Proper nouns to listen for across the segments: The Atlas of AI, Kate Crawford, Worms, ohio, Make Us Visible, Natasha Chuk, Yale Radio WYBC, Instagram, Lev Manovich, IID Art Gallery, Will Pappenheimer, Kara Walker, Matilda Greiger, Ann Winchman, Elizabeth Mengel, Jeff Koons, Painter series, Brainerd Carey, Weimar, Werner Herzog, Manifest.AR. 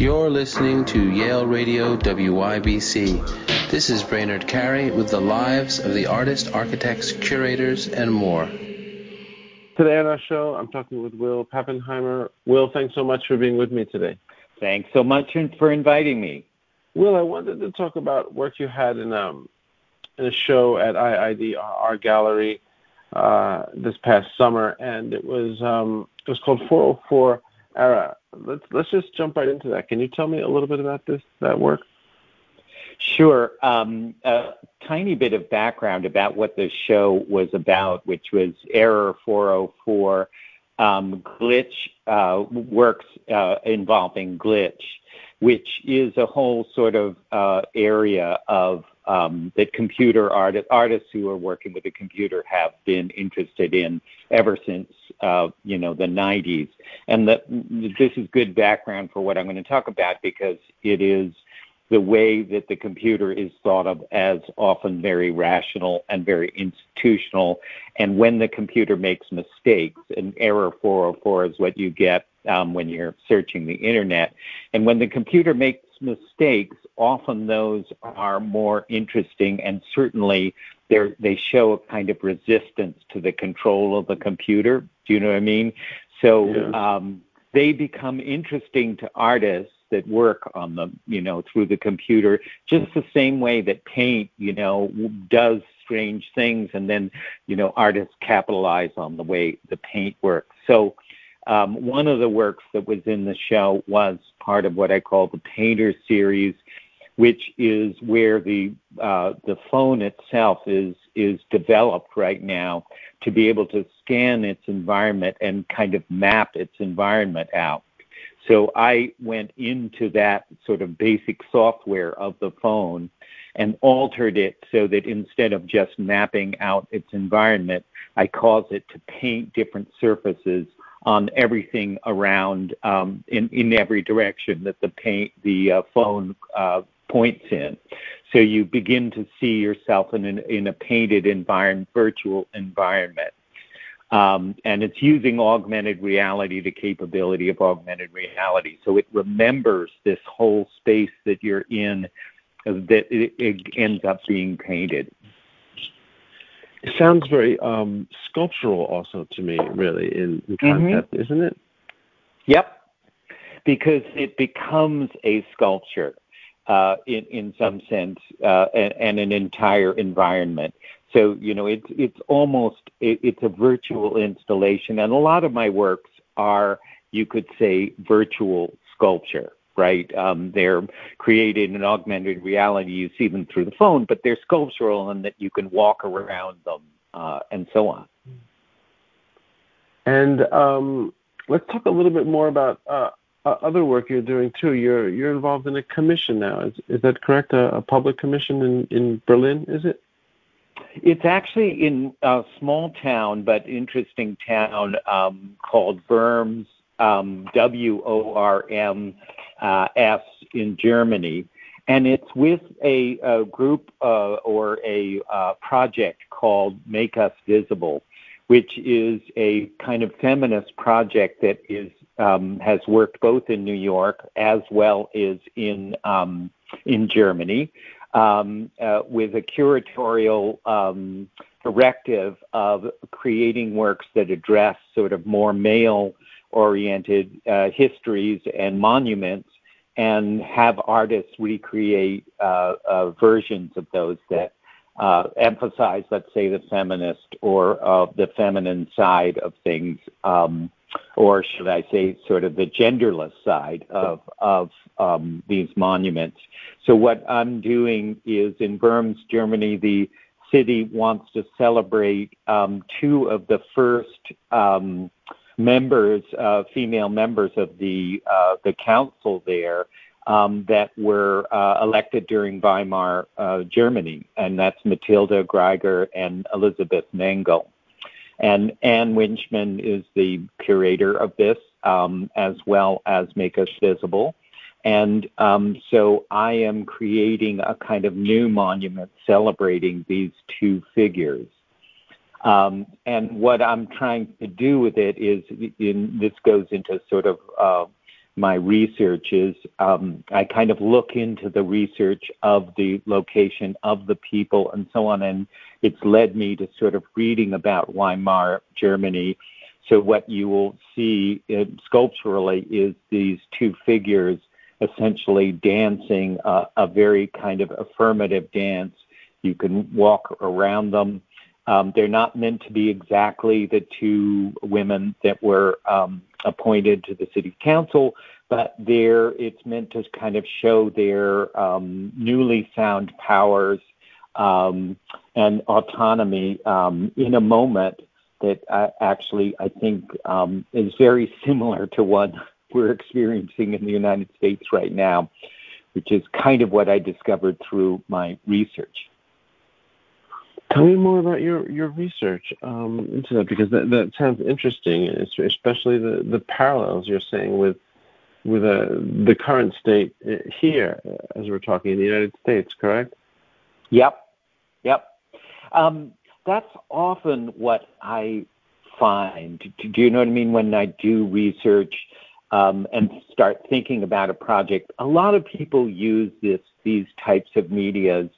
You're listening to Yale Radio WYBC. This is Brainerd Carey with the lives of the artists, architects, curators, and more. Today on our show, I'm talking with Will Pappenheimer. Will, thanks so much for being with me today. Thanks so much for inviting me. Will, I wanted to talk about work you had in a show at IID Art Gallery this past summer, and it was called 404 Era. Let's just jump right into that. Can you tell me a little bit about that work? Sure. A tiny bit of background about what the show was about, which was Error 404, glitch works involving glitch, which is a whole sort of area of that computer artists who are working with the computer have been interested in ever since the 90s. And this is good background for what I'm going to talk about, because it is the way that the computer is thought of as often very rational and very institutional. And when the computer makes mistakes, an error 404 is what you get when you're searching the internet. And when the computer makes mistakes, often those are more interesting, and certainly they show a kind of resistance to the control of the computer. Do you know what I mean? So yeah. They become interesting to artists that work on them, through the computer, just the same way that paint, does strange things, and then, artists capitalize on the way the paint works. So one of the works that was in the show was part of what I call the Painter series, which is where the phone itself is developed right now to be able to scan its environment and kind of map its environment out. So I went into that sort of basic software of the phone and altered it so that instead of just mapping out its environment, I caused it to paint different surfaces on everything around in every direction that the phone points in. So you begin to see yourself in a painted environment, virtual environment. And it's using augmented reality, the capability of augmented reality. So it remembers this whole space that you're in that it ends up being painted. It sounds very sculptural also to me, really, in concept, isn't it? Yep, because it becomes a sculpture in some sense and an entire environment. So, it's a virtual installation. And a lot of my works are, you could say, virtual sculpture, right? They're created in augmented reality. You see them through the phone, but they're sculptural in that you can walk around them and so on. And let's talk a little bit more about other work you're doing, too. You're involved in a commission now. Is that correct? A public commission in Berlin, is it? It's actually in a small town, but interesting town called Worms, WORMS in Germany. And it's with a group or a project called Make Us Visible, which is a kind of feminist project that has worked both in New York as well as in Germany. With a curatorial directive of creating works that address sort of more male-oriented histories and monuments, and have artists recreate versions of those that emphasize, let's say, the feminist or the feminine side of things, or should I say sort of the genderless side of these monuments. So what I'm doing is, in Worms, Germany, the city wants to celebrate two of the first female members of the council there that were elected during Weimar, Germany, and that's Matilda Greiger and Elizabeth Mengel. And Ann Winchman is the curator of this, as well as Make Us Visible. And so I am creating a kind of new monument celebrating these two figures. And what I'm trying to do with it is, this goes into sort of my research is I kind of look into the research of the location, of the people, and so on. And it's led me to sort of reading about Weimar, Germany. So what you will see sculpturally is these two figures essentially dancing a very kind of affirmative dance. You can walk around them. They're not meant to be exactly the two women that were appointed to the city council, but it's meant to kind of show their newly found powers and autonomy in a moment that I think is very similar to what we're experiencing in the United States right now, which is kind of what I discovered through my research. Tell me more about your research into that, because that sounds interesting, especially the parallels you're saying with the current state here, as we're talking in the United States, correct? Yep. That's often what I find. Do you know what I mean? When I do research and start thinking about a project, a lot of people use these types of medias,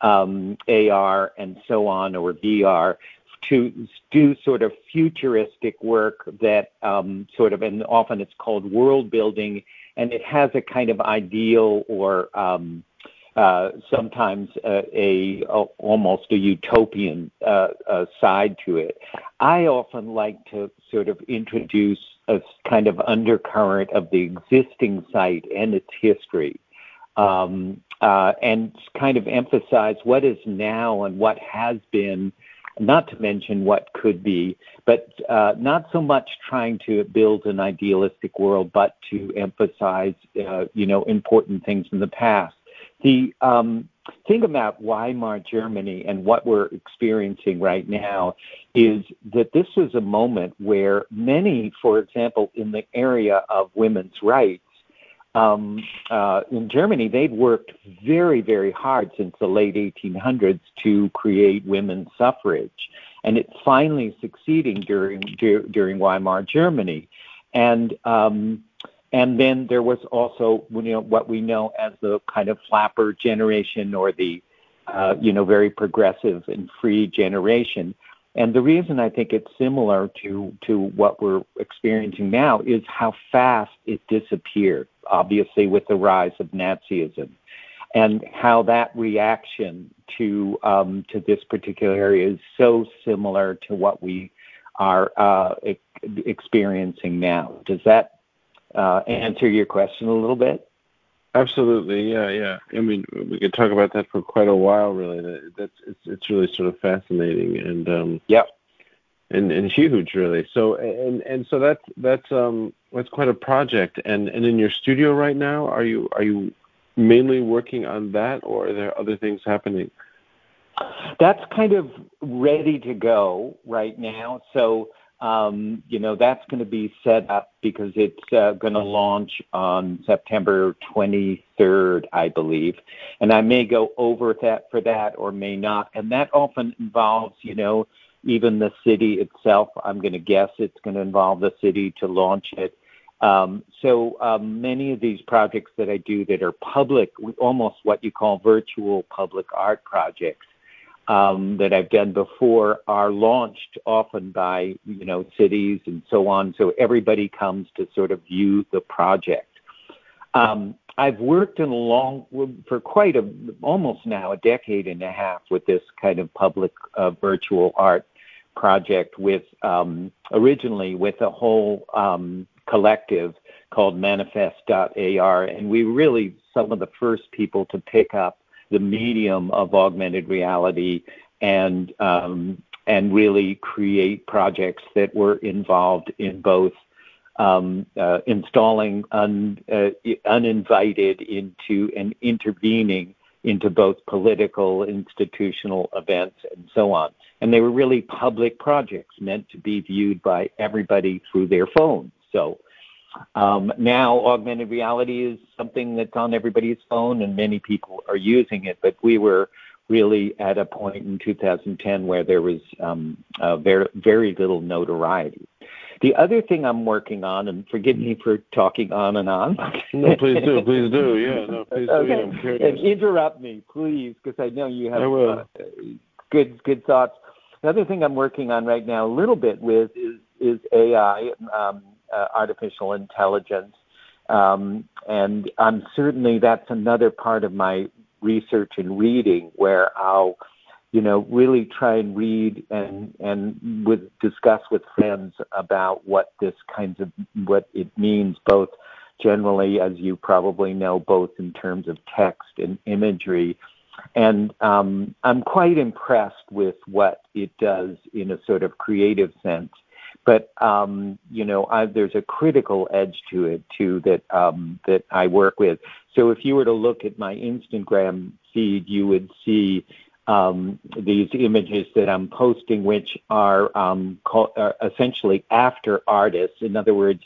AR and so on, or VR, to do sort of futuristic work that and often it's called world building, and it has a kind of ideal or sometimes almost a utopian side to it. I often like to sort of introduce a kind of undercurrent of the existing site and its history. And kind of emphasize what is now and what has been, not to mention what could be, but not so much trying to build an idealistic world, but to emphasize, important things in the past. The thing about Weimar, Germany, and what we're experiencing right now is that this was a moment where many, for example, in the area of women's rights, in Germany, they'd worked very, very hard since the late 1800s to create women's suffrage, and it's finally succeeding during Weimar Germany, and then there was also what we know as the kind of flapper generation or the very progressive and free generation. And the reason I think it's similar to what we're experiencing now is how fast it disappeared, obviously with the rise of Nazism, and how that reaction to this particular area is so similar to what we are experiencing now. Does that answer your question a little bit? Absolutely, yeah. I mean, we could talk about that for quite a while, really. It's really sort of fascinating and huge, really. So so that's quite a project. And in your studio right now, are you mainly working on that, or are there other things happening? That's kind of ready to go right now. So. That's going to be set up because it's going to launch on September 23rd, I believe. And I may go over that for that or may not. And that often involves, even the city itself. I'm going to guess it's going to involve the city to launch it. Many of these projects that I do that are public, almost what you call virtual public art projects, that I've done before are launched often by, cities and so on. So everybody comes to sort of view the project. I've worked almost now a decade and a half with this kind of public virtual art project with, originally with a whole collective called Manifest.AR. And we really some of the first people to pick up the medium of augmented reality and really create projects that were involved in both installing uninvited into and intervening into both political, institutional events and so on. And they were really public projects meant to be viewed by everybody through their phones. So now augmented reality is something that's on everybody's phone and many people are using it, but we were really at a point in 2010 where there was very, very little notoriety. The other thing I'm working on, and forgive me for talking on and on. No, please do, yeah, no, please okay. do. I'm curious. And interrupt me, please, because I know you have good thoughts. Another thing I'm working on right now a little bit with is AI, artificial intelligence, and I'm certainly that's another part of my research and reading where I'll, really try and read and discuss with friends about what it means, both generally, as you probably know, both in terms of text and imagery. And I'm quite impressed with what it does in a sort of creative sense. But, there's a critical edge to it, too, that I work with. So if you were to look at my Instagram feed, you would see these images that I'm posting, which are essentially after artists. In other words,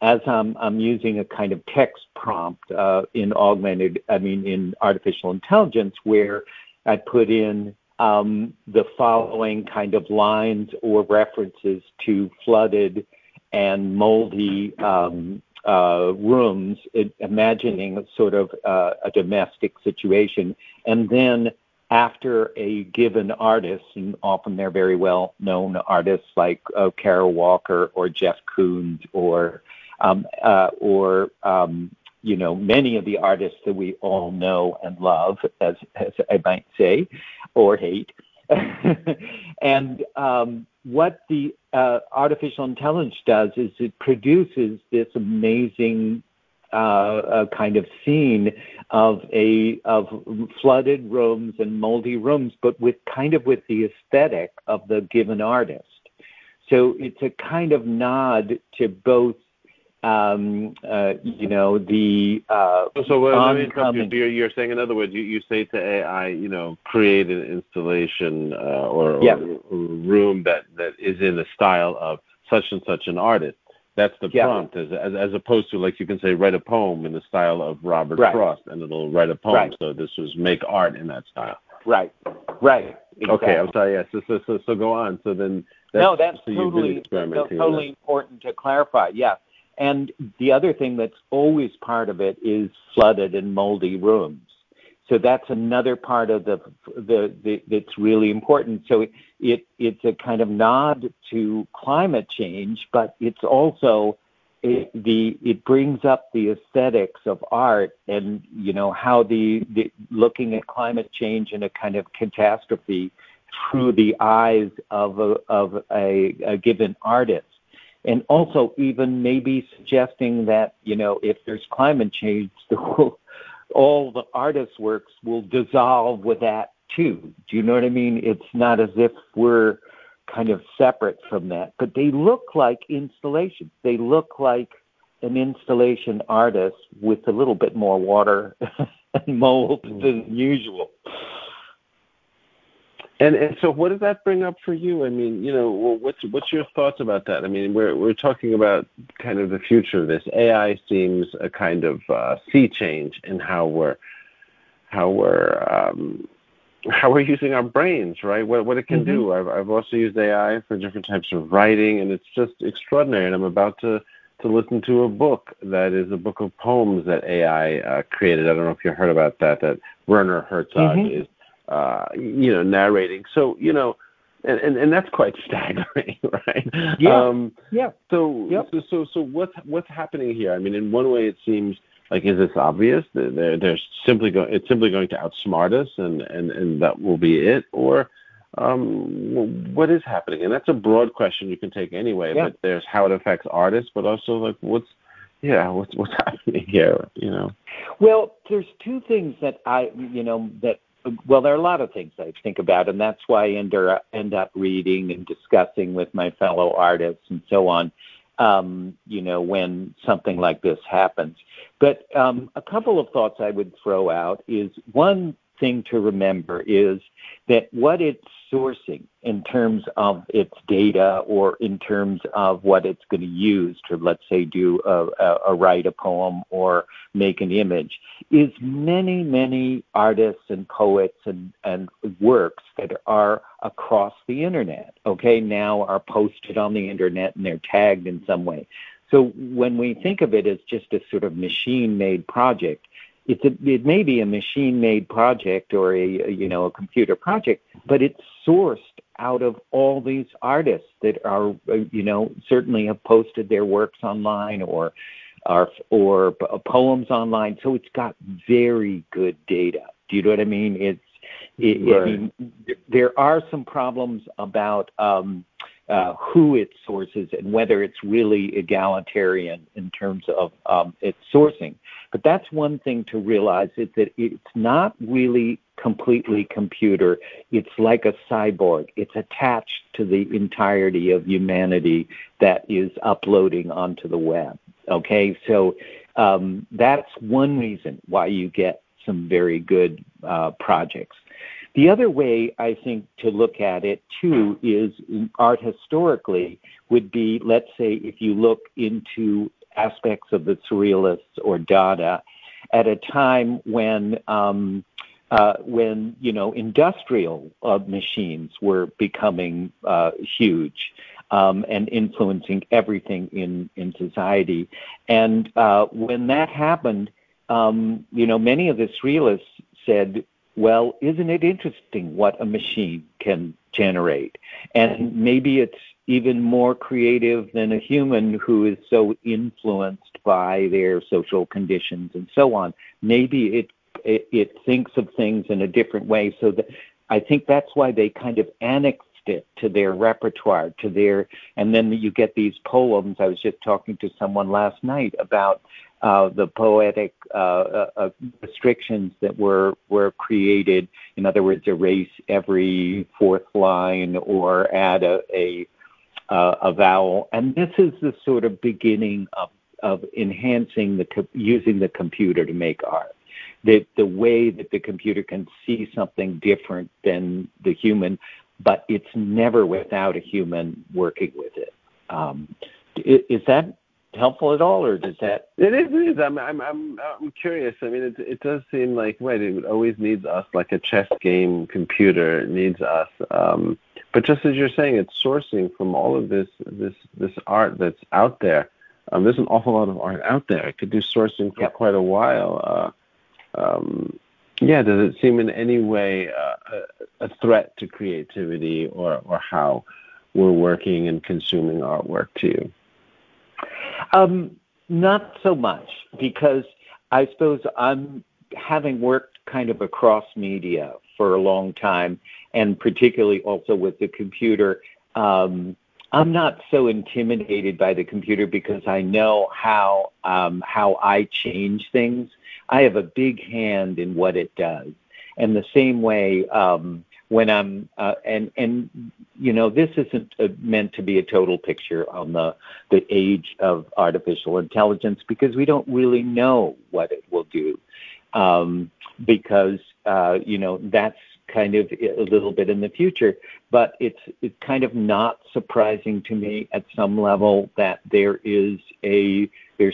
as I'm using a kind of text prompt in artificial intelligence, where I put in the following kind of lines or references to flooded and moldy rooms, imagining a domestic situation, and then after a given artist, and often they're very well-known artists like Kara Walker or Jeff Koons or many of the artists that we all know and love, as I might say, or hate. And what the artificial intelligence does is it produces this amazing a kind of scene of flooded rooms and moldy rooms, but with the aesthetic of the given artist. So it's a kind of nod to both, the. Let me interrupt you. You're saying, in other words, you say to AI, create an installation or room that is in the style of such and such an artist. That's the prompt, as opposed to, like, you can say, write a poem in the style of Robert Frost, and it'll write a poem. Right. So this was make art in that style. Right. Exactly. Okay, I'm sorry. Yeah. So go on. So then that's totally important to clarify. Yeah. And the other thing that's always part of it is flooded and moldy rooms. So that's another part of the that's really important. So it's a kind of nod to climate change, but it's also it brings up the aesthetics of art and how the looking at climate change in a kind of catastrophe through the eyes of a given artist, and also even maybe suggesting that if there's climate change, the world. All the artists' works will dissolve with that too. Do you know what I mean? It's not as if we're kind of separate from that, but they look like installations. They look like an installation artist with a little bit more water and mold than usual. And so, what does that bring up for you? I mean, what's your thoughts about that? I mean, we're talking about kind of the future of this. AI seems a kind of sea change in how we're using our brains, right? What it can mm-hmm. do. I've also used AI for different types of writing, and it's just extraordinary. And I'm about to listen to a book that is a book of poems that AI created. I don't know if you heard about that Werner Herzog mm-hmm. is. Narrating. So, and that's quite staggering, right? Yeah. So what's happening here? I mean, in one way, it seems like, is this obvious? They're simply going to outsmart us, and that will be it. Or what is happening? And that's a broad question you can take anyway. Yeah. But there's how it affects artists, but also like what's happening here? Well, there's two things that well, there are a lot of things I think about, and that's why I end up reading and discussing with my fellow artists and so on, when something like this happens. But a couple of thoughts I would throw out is one thing to remember is that what it's sourcing in terms of its data or in terms of what it's going to use to, let's say, do a write a poem or make an image, is many, many artists and poets and works that are across the internet, okay, now are posted on the internet and they're tagged in some way. So when we think of it as just a sort of machine-made project, it may be a machine-made project or a computer project, but it's sourced out of all these artists that are, certainly have posted their works online or poems online. So it's got very good data. Do you know what I mean? Right. I mean, there are some problems about who it sources and whether it's really egalitarian in terms of its sourcing. But that's one thing to realize, is that it's not really completely computer. It's like a cyborg. It's attached to the entirety of humanity that is uploading onto the web. Okay, so that's one reason why you get some very good projects. The other way, I think, to look at it, too, is art historically would be, let's say, if you look into aspects of the Surrealists or Dada at a time when industrial machines were becoming huge and influencing everything in society. And when that happened, many of the Surrealists said, well, isn't it interesting what a machine can generate? And maybe it's even more creative than a human who is so influenced by their social conditions and so on. Maybe it thinks of things in a different way. So that, I think that's why they kind of annexed it to their repertoire, and then you get these poems. I was just talking to someone last night about the poetic restrictions that were created. In other words, erase every fourth line or add a vowel. And this is the sort of beginning of enhancing using the computer to make art. That the way that the computer can see something different than the human, but it's never without a human working with it. Is that helpful at all, or does that? It is. I'm curious. I mean, it does seem like, right, it always needs us, like a chess game computer needs us. But just as you're saying, it's sourcing from all of this art that's out there. There's an awful lot of art out there. It could do sourcing for quite a while. Does it seem in any way a threat to creativity or how we're working and consuming artwork to you? Not so much, because I suppose I'm having worked kind of across media for a long time, and particularly also with the computer. I'm not so intimidated by the computer because I know how I change things. I have a big hand in what it does. And the same way when I'm this isn't meant to be a total picture on the age of artificial intelligence, because we don't really know what it will do, because that's kind of a little bit in the future. But it's kind of not surprising to me at some level that there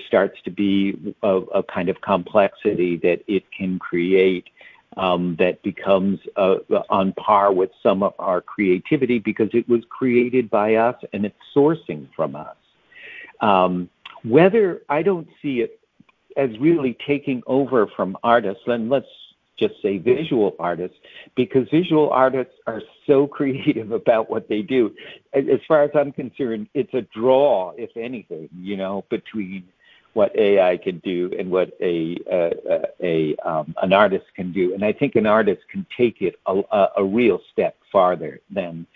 starts to be a kind of complexity that it can create that becomes on par with some of our creativity, because it was created by us and it's sourcing from us. Whether I don't see it as really taking over from artists, and let's just say visual artists, because visual artists are so creative about what they do. As far as I'm concerned, it's a draw, if anything, between what AI can do and what an artist can do. And I think an artist can take it a real step farther than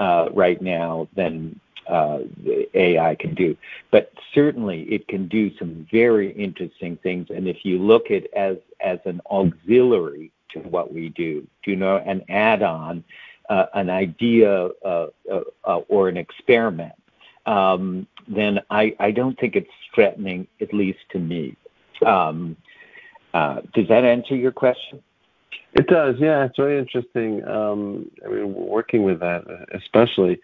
right now than AI can do. But certainly it can do some very interesting things. And if you look at it as an auxiliary to what we do, an add-on, an idea or an experiment, then I don't think it's threatening, at least to me. Does that answer your question? It does, yeah. It's really interesting. I mean, working with that, especially,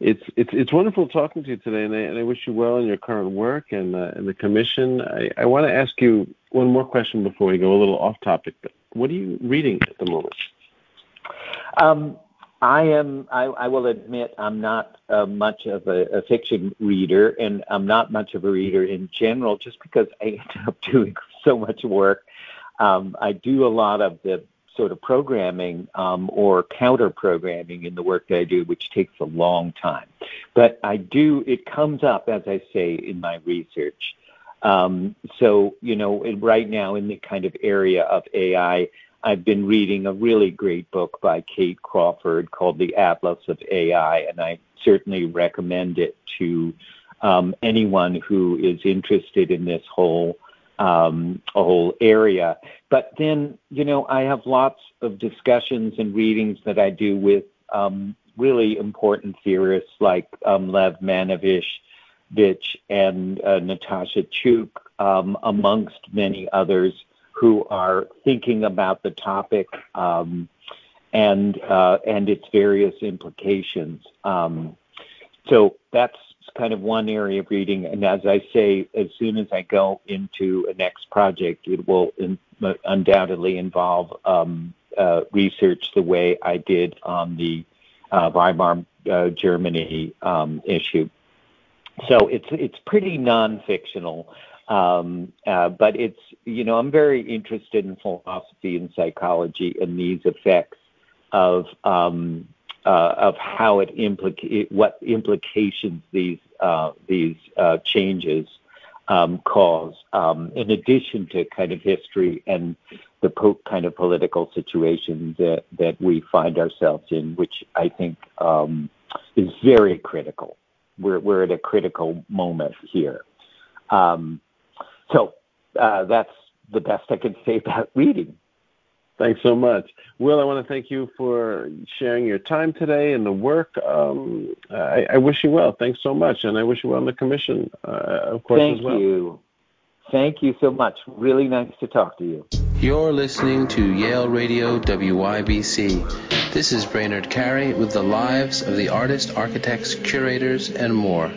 it's wonderful talking to you today, and I wish you well in your current work and the commission. I want to ask you one more question before we go a little off topic. But what are you reading at the moment? I will admit I'm not much of a fiction reader, and I'm not much of a reader in general, just because I end up doing so much work. I do a lot of the sort of programming or counter-programming in the work that I do, which takes a long time. But I do, it comes up, as I say, in my research. So, you know, right now in the kind of area of AI, I've been reading a really great book by Kate Crawford called The Atlas of AI, and I certainly recommend it to anyone who is interested in this whole area. But then, you know, I have lots of discussions and readings that I do with really important theorists like Lev Manovich and Natasha Chuk, amongst many others who are thinking about the topic and its various implications. So that's kind of one area of reading, and as I say, as soon as I go into a next project, it will undoubtedly involve research the way I did on the Weimar, Germany issue. So it's pretty non-fictional, but it's, you know, I'm very interested in philosophy and psychology and these effects of how it what implications these changes cause, in addition to kind of history and the kind of political situation that we find ourselves in, which I think is very critical. We're at a critical moment here. So that's the best I can say about reading. Thanks so much. Will, I want to thank you for sharing your time today and the work. I wish you well. Thanks so much. And I wish you well on the commission, of course, as well. Thank you. Thank you so much. Really nice to talk to you. You're listening to Yale Radio WYBC. This is Brainerd Carey with the lives of the artists, architects, curators, and more.